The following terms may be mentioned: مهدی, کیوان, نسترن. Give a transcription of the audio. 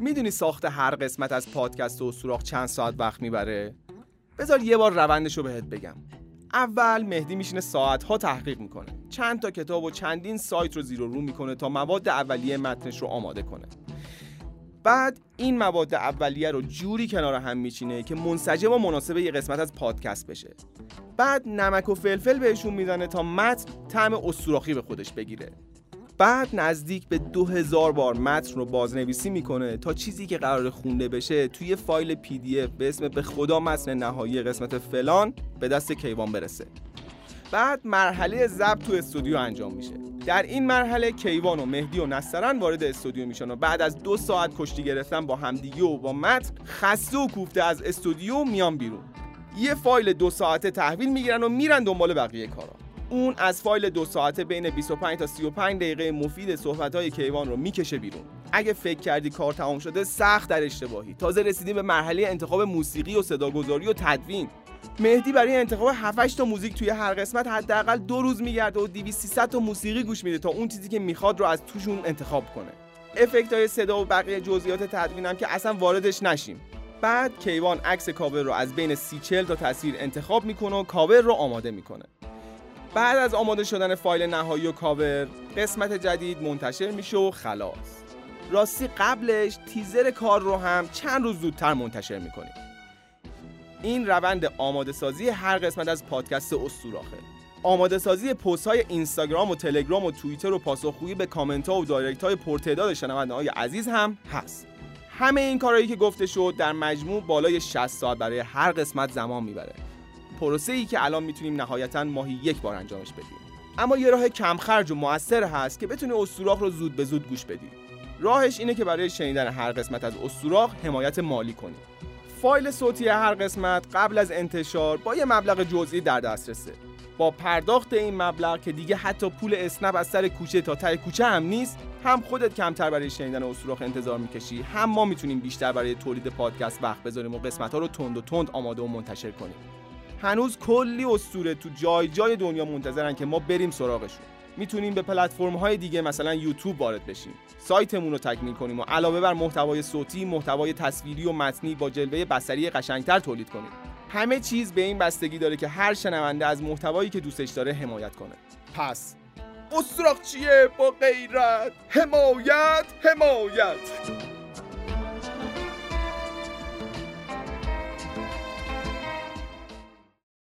میدونی ساخت هر قسمت از پادکست و سوراخ چند ساعت وقت میبره؟ بذار یه بار روندش رو بهت بگم. اول مهدی میشینه ساعتها تحقیق میکنه، چند تا کتاب و چندین سایت رو زیر و رو میکنه تا مواد اولیه متنش رو آماده کنه. بعد این مواد اولیه رو جوری کنار هم میچینه که منسجم و مناسب یه قسمت از پادکست بشه. بعد نمک و فلفل بهشون میزنه تا متن طعم اسطوراخی به خودش بگیره. بعد نزدیک به 2000 بار متن رو بازنویسی میکنه تا چیزی که قرار خونده بشه توی فایل PDF به اسم به خدا متن نهایی قسمت فلان به دست کیوان برسه. بعد مرحله ضبط تو استودیو انجام میشه. در این مرحله کیوان و مهدی و نسترن وارد استودیو میشن و بعد از 2 ساعت کشتی گرفتن با همدیگه و با متن، خسته و کوفته از استودیو میان بیرون. یه فایل 2 ساعته تحویل میگیرن و میرن دنبال بقیه کارا. اون از فایل 2 ساعته بین 25 تا 35 دقیقه مفید صحبت‌های کیوان رو میکشه بیرون. اگه فکر کردی کار تمام شده، سخت در اشتباهی. تازه رسیدیم به مرحله انتخاب موسیقی و صداگذاری و تدوین. مهدی برای انتخاب 7-8 تا موزیک توی هر قسمت حداقل 2 روز میگرده و 200-300 تا موسیقی گوش میده تا اون چیزی که میخواد رو از توشون انتخاب کنه. افکت‌های صدا و بقیه جزئیات تدوینم که اصلا واردش نشیم. بعد کیوان عکس کاور رو از بین 30-40 تا تصویر انتخاب میکنه و کاور رو آماده میکنه. بعد از آماده شدن فایل نهایی و کاور، قسمت جدید منتشر میشه و خلاص. راستی قبلش تیزر کار رو هم چند روز زودتر منتشر میکنیم. این روند آماده سازی هر قسمت از پادکست اسطوراخه. آماده سازی پست های اینستاگرام و تلگرام و توییتر و پاسخگویی به کامنت ها و دایرکت های پرتعداد شنونده‌های عزیز هم هست. همه این کارهایی که گفته شد در مجموع بالای 60 ساعت برای هر قسمت زمان میبره. پروسه‌ای که الان میتونیم نهایتاً ماهی 1 بار انجامش بدیم. اما یه راه کمخرج و مؤثر هست که بتونی اسطوراخ رو زود به زود گوش بدی. راهش اینه که برای شنیدن هر قسمت از اسطوراخ حمایت مالی کنی. فایل صوتی هر قسمت قبل از انتشار با یه مبلغ جزئی در دسترسه. با پرداخت این مبلغ که دیگه حتی پول اسنپ از سر کوچه تا ته کوچه هم نیست، هم خودت کمتر برای شنیدن اسطوراخ انتظار می‌کشی، هم ما میتونیم بیشتر برای تولید پادکست وقت بذاریم و قسمت‌ها رو تند و تند آماده و منتشر کنیم. هنوز کلی اسطوره تو جای جای دنیا منتظرن که ما بریم سراغشون. میتونیم به پلتفرم‌های دیگه مثلا یوتیوب وارد بشیم، سایتمون رو تکمیل کنیم و علاوه بر محتوای صوتی، محتوای تصویری و متنی با جلوه بصری قشنگتر تولید کنیم. همه چیز به این بستگی داره که هر شنونده از محتوایی که دوستش داره حمایت کنه. پس اسطوراخچیه با غیرت، حمایت.